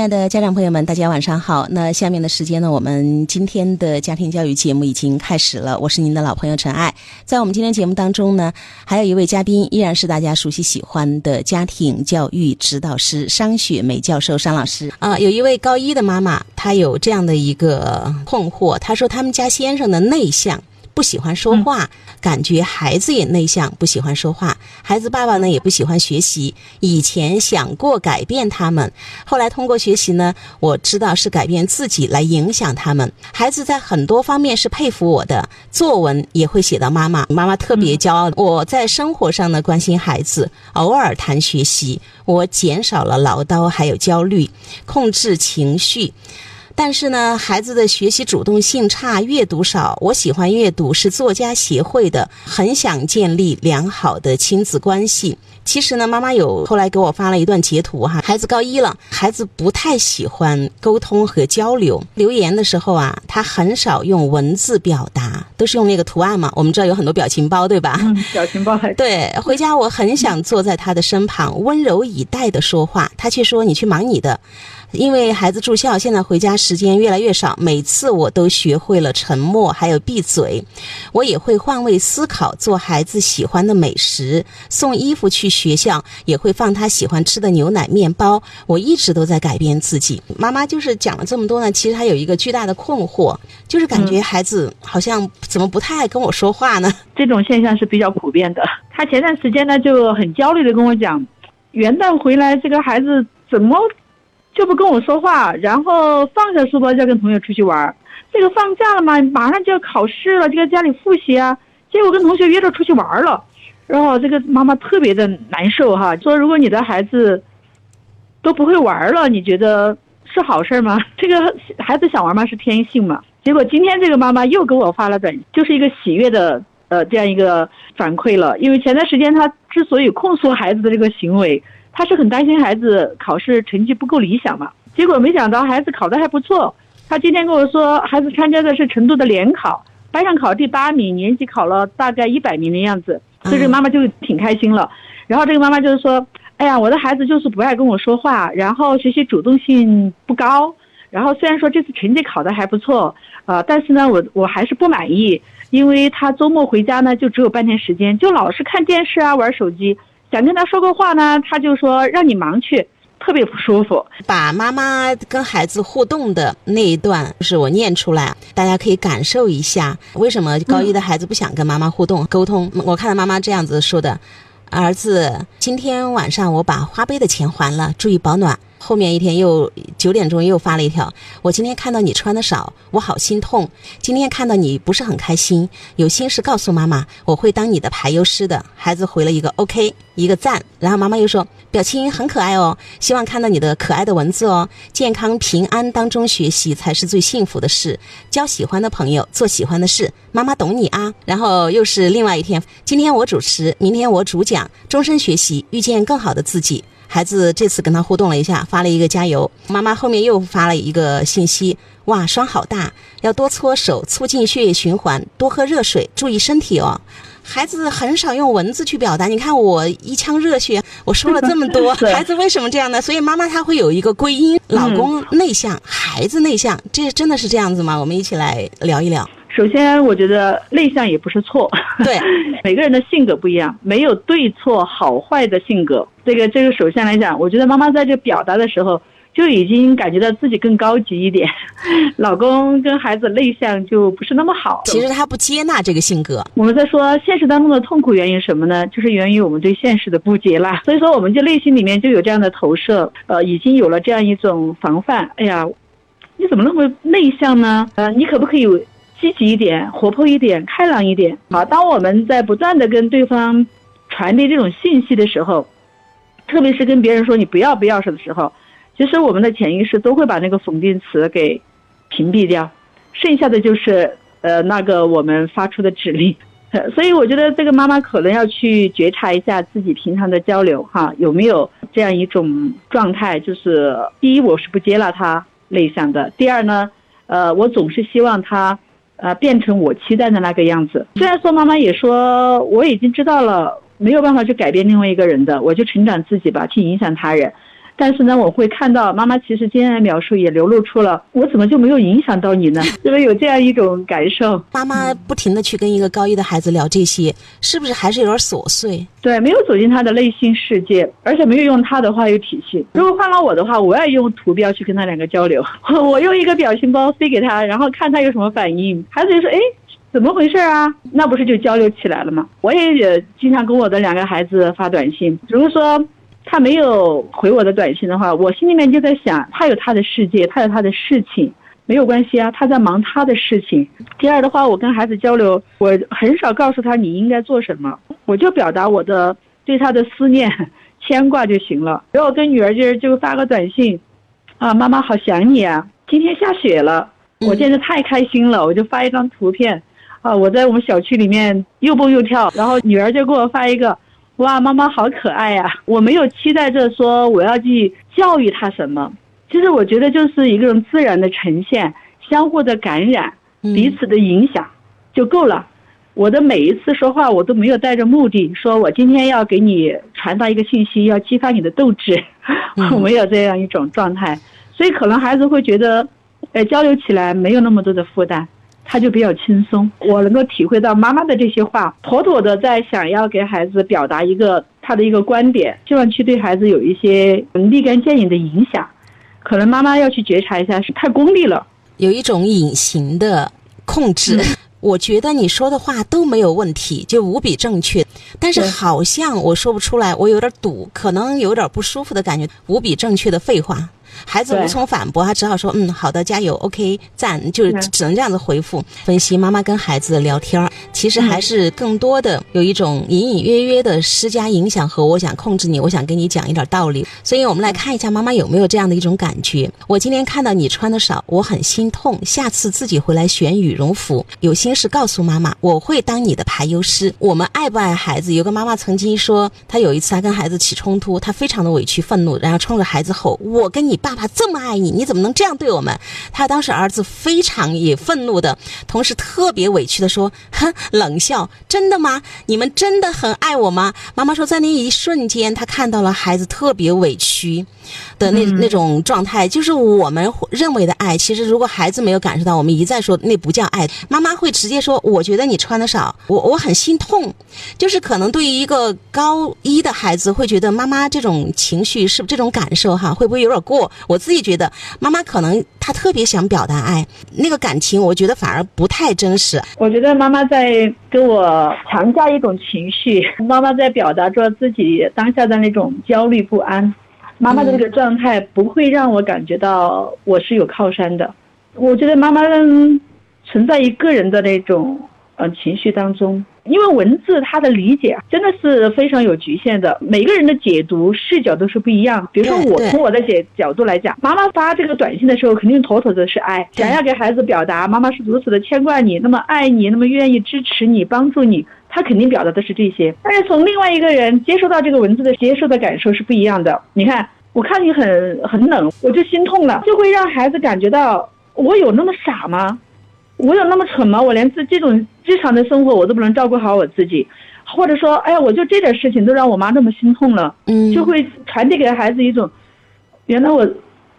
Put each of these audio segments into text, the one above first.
亲爱的家长朋友们，大家晚上好。那下面的时间呢，我们今天的家庭教育节目已经开始了，我是您的老朋友陈爱。在我们今天节目当中呢，还有一位嘉宾依然是大家熟悉喜欢的家庭教育指导师商雪梅教授，商老师。有一位高一的妈妈，她有这样的一个困惑，她说他们家先生的内向，不喜欢说话，感觉孩子也内向，不喜欢说话。孩子爸爸呢也不喜欢学习，以前想过改变他们，后来通过学习呢，我知道是改变自己来影响他们。孩子在很多方面是佩服我的，作文也会写到妈妈，妈妈特别骄傲。我在生活上呢关心孩子，偶尔谈学习，我减少了唠叨还有焦虑，控制情绪。但是呢，孩子的学习主动性差，阅读少。我喜欢阅读，是作家协会的，很想建立良好的亲子关系。其实呢，妈妈有后来给我发了一段截图哈，孩子高一了，孩子不太喜欢沟通和交流。留言的时候啊，他很少用文字表达，都是用那个图案嘛。我们知道有很多表情包，对吧？表情包还对。回家我很想坐在他的身旁，温柔以待的说话，他却说你去忙你的。因为孩子住校，现在回家时间越来越少，每次我都学会了沉默还有闭嘴。我也会换位思考，做孩子喜欢的美食，送衣服去学校也会放他喜欢吃的牛奶面包。我一直都在改变自己。妈妈就是讲了这么多呢，其实她有一个巨大的困惑，就是感觉孩子好像怎么不太爱跟我说话呢？这种现象是比较普遍的。她前段时间呢就很焦虑的跟我讲，元旦回来这个孩子怎么就不跟我说话，然后放下书包就要跟朋友出去玩。这个放假了嘛，马上就要考试了，就在家里复习啊。结果跟同学约着出去玩了，然后这个妈妈特别的难受哈，说如果你的孩子都不会玩了，你觉得是好事吗？这个孩子想玩吗？是天性嘛。结果今天这个妈妈又给我发了短，就是一个喜悦的这样一个反馈了。因为前段时间她之所以控诉孩子的这个行为，他是很担心孩子考试成绩不够理想嘛，结果没想到孩子考得还不错。他今天跟我说，孩子参加的是成都的联考，班上考第8名，年级考了大概100名的样子，所以这个妈妈就挺开心了。然后这个妈妈就是说，哎呀，我的孩子就是不爱跟我说话，然后学习主动性不高，然后虽然说这次成绩考得还不错但是呢我还是不满意，因为他周末回家呢就只有半天时间，就老是看电视啊，玩手机。想跟他说个话呢，他就说让你忙去，特别不舒服。把妈妈跟孩子互动的那一段是我念出来，大家可以感受一下为什么高一的孩子不想跟妈妈互动沟通。我看到妈妈这样子说的，儿子，今天晚上我把花呗的钱还了，注意保暖。后面一天又9点钟又发了一条，我今天看到你穿的少，我好心痛。今天看到你不是很开心，有心事告诉妈妈，我会当你的排忧师的。孩子回了一个 OK， 一个赞。然后妈妈又说，表情很可爱哦，希望看到你的可爱的文字哦。健康平安当中学习才是最幸福的事，交喜欢的朋友，做喜欢的事，妈妈懂你啊。然后又是另外一天，今天我主持，明天我主讲，终身学习，遇见更好的自己。孩子这次跟他互动了一下，发了一个加油。妈妈后面又发了一个信息，哇，霜好大，要多搓手，促进血液循环，多喝热水，注意身体哦。孩子很少用文字去表达，你看我一腔热血，我说了这么多，孩子为什么这样呢？所以妈妈她会有一个归因，老公内向，孩子内向，这真的是这样子吗？我们一起来聊一聊。首先我觉得内向也不是错，对，每个人的性格不一样，没有对错好坏的性格。这个首先来讲，我觉得妈妈在这表达的时候就已经感觉到自己更高级一点，老公跟孩子内向就不是那么好。其实他不接纳这个性格。我们在说现实当中的痛苦原因什么呢？就是源于我们对现实的不接纳，所以说我们就内心里面就有这样的投射，已经有了这样一种防范。哎呀，你怎么那么内向呢？你可不可以积极一点，活泼一点，开朗一点啊！当我们在不断的跟对方传递这种信息的时候，特别是跟别人说你不要什么的时候，其实我们的潜意识都会把那个否定词给屏蔽掉，剩下的就是那个我们发出的指令。所以我觉得这个妈妈可能要去觉察一下自己平常的交流哈，有没有这样一种状态，就是第一，我是不接纳他内向的；第二呢，我总是希望他变成我期待的那个样子。虽然说妈妈也说我已经知道了，没有办法去改变另外一个人的，我就成长自己吧，去影响他人。但是呢，我会看到妈妈其实今天的描述也流露出了我怎么就没有影响到你呢，是不是有这样一种感受？妈妈不停地去跟一个高一的孩子聊这些，是不是还是有点琐碎？对，没有走进他的内心世界，而且没有用他的话语体系。如果换了我的话，我也用图标去跟他两个交流，我用一个表情包塞给他，然后看他有什么反应。孩子就说，哎，怎么回事啊？那不是就交流起来了吗？我也经常跟我的两个孩子发短信，比如说他没有回我的短信的话，我心里面就在想，他有他的世界，他有他的事情，没有关系啊，他在忙他的事情。第二的话，我跟孩子交流，我很少告诉他你应该做什么，我就表达我的对他的思念牵挂就行了。然后我跟女儿就发个短信啊，妈妈好想你啊，今天下雪了，我简直太开心了，我就发一张图片啊，我在我们小区里面又蹦又跳，然后女儿就给我发一个，哇，妈妈好可爱呀！我没有期待着说我要去教育她什么，其实我觉得就是一个种自然的呈现，相互的感染，彼此的影响就够了。我的每一次说话，我都没有带着目的，说我今天要给你传达一个信息，要激发你的斗志，我没有这样一种状态，所以可能孩子会觉得，交流起来没有那么多的负担。他就比较轻松，我能够体会到妈妈的这些话，妥妥的在想要给孩子表达一个他的一个观点，希望去对孩子有一些立竿见影的影响。可能妈妈要去觉察一下，是太功利了，有一种隐形的控制。我觉得你说的话都没有问题，就无比正确，但是好像我说不出来，我有点堵，可能有点不舒服的感觉。无比正确的废话，孩子无从反驳，他只好说好的，加油 OK 赞，就是只能这样子回复。分析妈妈跟孩子的聊天，其实还是更多的有一种隐隐约约的施加影响和我想控制你，我想跟你讲一点道理。所以我们来看一下妈妈有没有这样的一种感觉，我今天看到你穿的少，我很心痛，下次自己回来选羽绒服，有心事告诉妈妈，我会当你的排忧师。我们爱不爱孩子，有个妈妈曾经说，她有一次她跟孩子起冲突，她非常的委屈愤怒，然后冲着孩子吼，我跟你爸爸这么爱你，你怎么能这样对我们？他当时儿子非常也愤怒的，同时特别委屈的说，哼，冷笑，真的吗？你们真的很爱我吗？妈妈说，在那一瞬间，他看到了孩子特别委屈的那种状态，就是我们认为的爱，其实如果孩子没有感受到，我们一再说那不叫爱。妈妈会直接说，我觉得你穿的少，我很心痛。就是可能对于一个高一的孩子，会觉得妈妈这种情绪是这种感受哈，会不会有点过？我自己觉得妈妈可能她特别想表达爱，那个感情我觉得反而不太真实。我觉得妈妈在跟我强加一种情绪，妈妈在表达着自己当下的那种焦虑不安。妈妈的这个状态不会让我感觉到我是有靠山的，我觉得妈妈存在于个人的那种情绪当中，因为文字它的理解真的是非常有局限的，每个人的解读视角都是不一样。比如说我从我的角度来讲，妈妈发这个短信的时候肯定妥妥的是爱，想要给孩子表达妈妈是如此的牵挂你，那么爱你，那么愿意支持你帮助你，他肯定表达的是这些。但是从另外一个人接受到这个文字的接受的感受是不一样的。你看，我看你很冷，我就心痛了，就会让孩子感觉到，我有那么傻吗？我有那么蠢吗？我连这种日常的生活我都不能照顾好我自己，或者说，哎呀，我就这点事情都让我妈那么心痛了，就会传递给孩子一种，原来我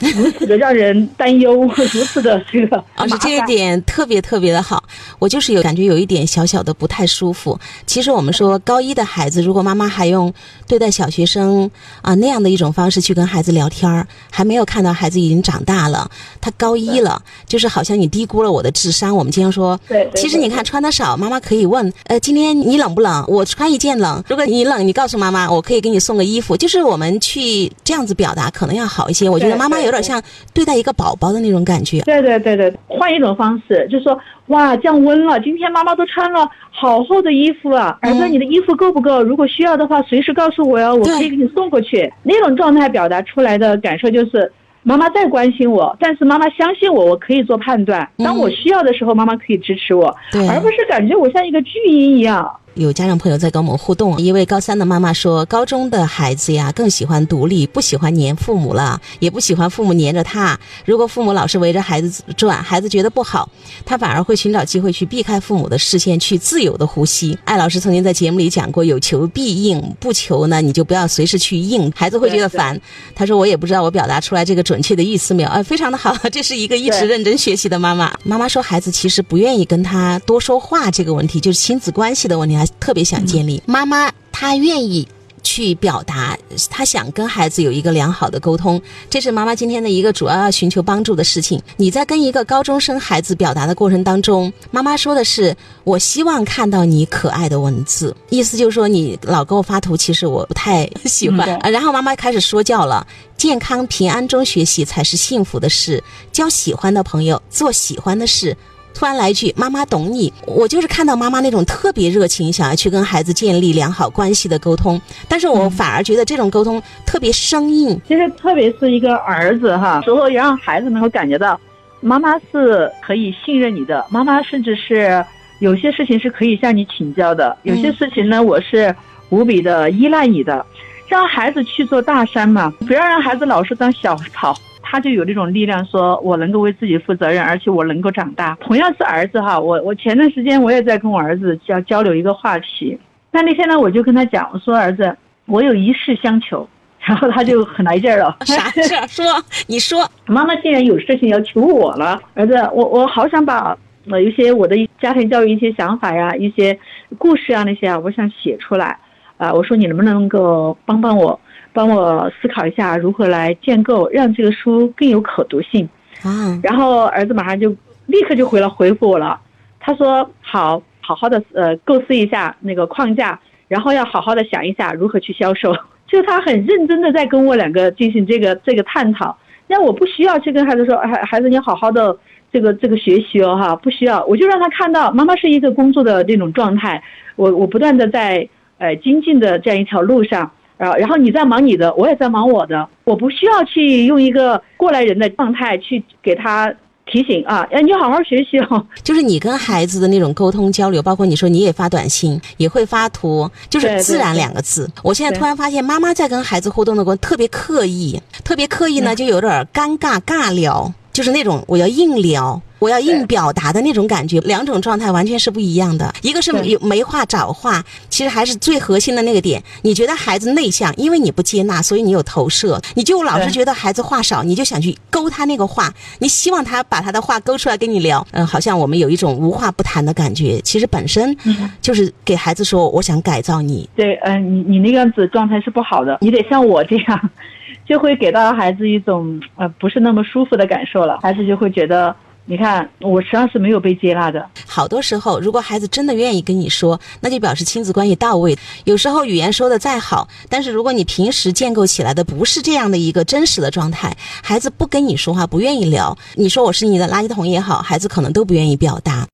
如此的让人担忧，如此的这个而且这一点特别特别的好。我就是有感觉有一点小小的不太舒服。其实我们说高一的孩子，如果妈妈还用对待小学生啊那样的一种方式去跟孩子聊天，还没有看到孩子已经长大了，他高一了，就是好像你低估了我的智商。我们经常说，对，其实你看穿得少，妈妈可以问，今天你冷不冷？我穿一件冷，如果你冷，你告诉妈妈，我可以给你送个衣服。就是我们去这样子表达，可能要好一些。我觉得妈妈有点像对待一个宝宝的那种感觉。对，换一种方式，就是说，哇，降温了，今天妈妈都穿了好厚的衣服啊，儿子，你的衣服够不够？如果需要的话，随时告诉我哟，我可以给你送过去。那种状态表达出来的感受就是，妈妈在关心我，但是妈妈相信我，我可以做判断。当我需要的时候，妈妈可以支持我，而不是感觉我像一个巨婴一样。有家长朋友在跟我们互动，一位高三的妈妈说，高中的孩子呀更喜欢独立，不喜欢黏父母了，也不喜欢父母黏着他。如果父母老是围着孩子转，孩子觉得不好，他反而会寻找机会去避开父母的视线，去自由的呼吸。艾老师曾经在节目里讲过，有求必应，不求呢你就不要随时去应，孩子会觉得烦。他说我也不知道我表达出来这个准确的意思没有，哎，非常的好，这是一个一直认真学习的妈妈。妈妈说孩子其实不愿意跟他多说话，这个问题就是亲子关系的问题，还特别想建立。妈妈她愿意去表达，她想跟孩子有一个良好的沟通，这是妈妈今天的一个主要寻求帮助的事情。你在跟一个高中生孩子表达的过程当中，妈妈说的是我希望看到你可爱的文字，意思就是说你老给我发图其实我不太喜欢，然后妈妈开始说教了，健康平安中学习才是幸福的事，交喜欢的朋友，做喜欢的事。突然来一句妈妈懂你，我就是看到妈妈那种特别热情想要去跟孩子建立良好关系的沟通，但是我反而觉得这种沟通特别生硬。其实特别是一个儿子哈，时候也让孩子能够感觉到妈妈是可以信任你的，妈妈甚至是有些事情是可以向你请教的，有些事情呢我是无比的依赖你的，让孩子去做大山嘛，不要让孩子老是当小草，他就有这种力量说我能够为自己负责任，而且我能够长大。同样是儿子哈，我前段时间我也在跟我儿子交流一个话题，那天呢我就跟他讲，我说儿子我有一事相求，然后他就很来劲了，啥事说你说妈妈竟然有事情要求我了，儿子我好想把一些我的家庭教育一些想法呀一些故事啊那些啊我想写出来啊，我说你能不能够帮我思考一下如何来建构，让这个书更有可读性啊。然后儿子马上就立刻就回复我了，他说好好的构思一下那个框架，然后要好好的想一下如何去销售，就他很认真的在跟我两个进行这个探讨。那我不需要去跟孩子说孩子你好好的这个学习哦哈，不需要，我就让他看到妈妈是一个工作的这种状态，我不断的在精进的这样一条路上，然后你在忙你的，我也在忙我的，我不需要去用一个过来人的状态去给他提醒啊，你好好学习哦。就是你跟孩子的那种沟通交流，包括你说你也发短信，也会发图，就是自然两个字。我现在突然发现，妈妈在跟孩子互动的过程特别刻意，特别刻意呢，就有点尴尬尬聊，就是那种我要硬聊。我要硬表达的那种感觉，两种状态完全是不一样的，一个是没话找话，其实还是最核心的那个点，你觉得孩子内向，因为你不接纳，所以你有投射，你就老是觉得孩子话少，你就想去勾他那个话，你希望他把他的话勾出来跟你聊，好像我们有一种无话不谈的感觉，其实本身就是给孩子说我想改造你。对，你那个样子状态是不好的，你得像我这样，就会给到孩子一种不是那么舒服的感受了，孩子就会觉得你看我实际上是没有被接纳的。好多时候如果孩子真的愿意跟你说，那就表示亲子关系到位。有时候语言说的再好，但是如果你平时建构起来的不是这样的一个真实的状态，孩子不跟你说话，不愿意聊，你说我是你的垃圾桶也好，孩子可能都不愿意表达。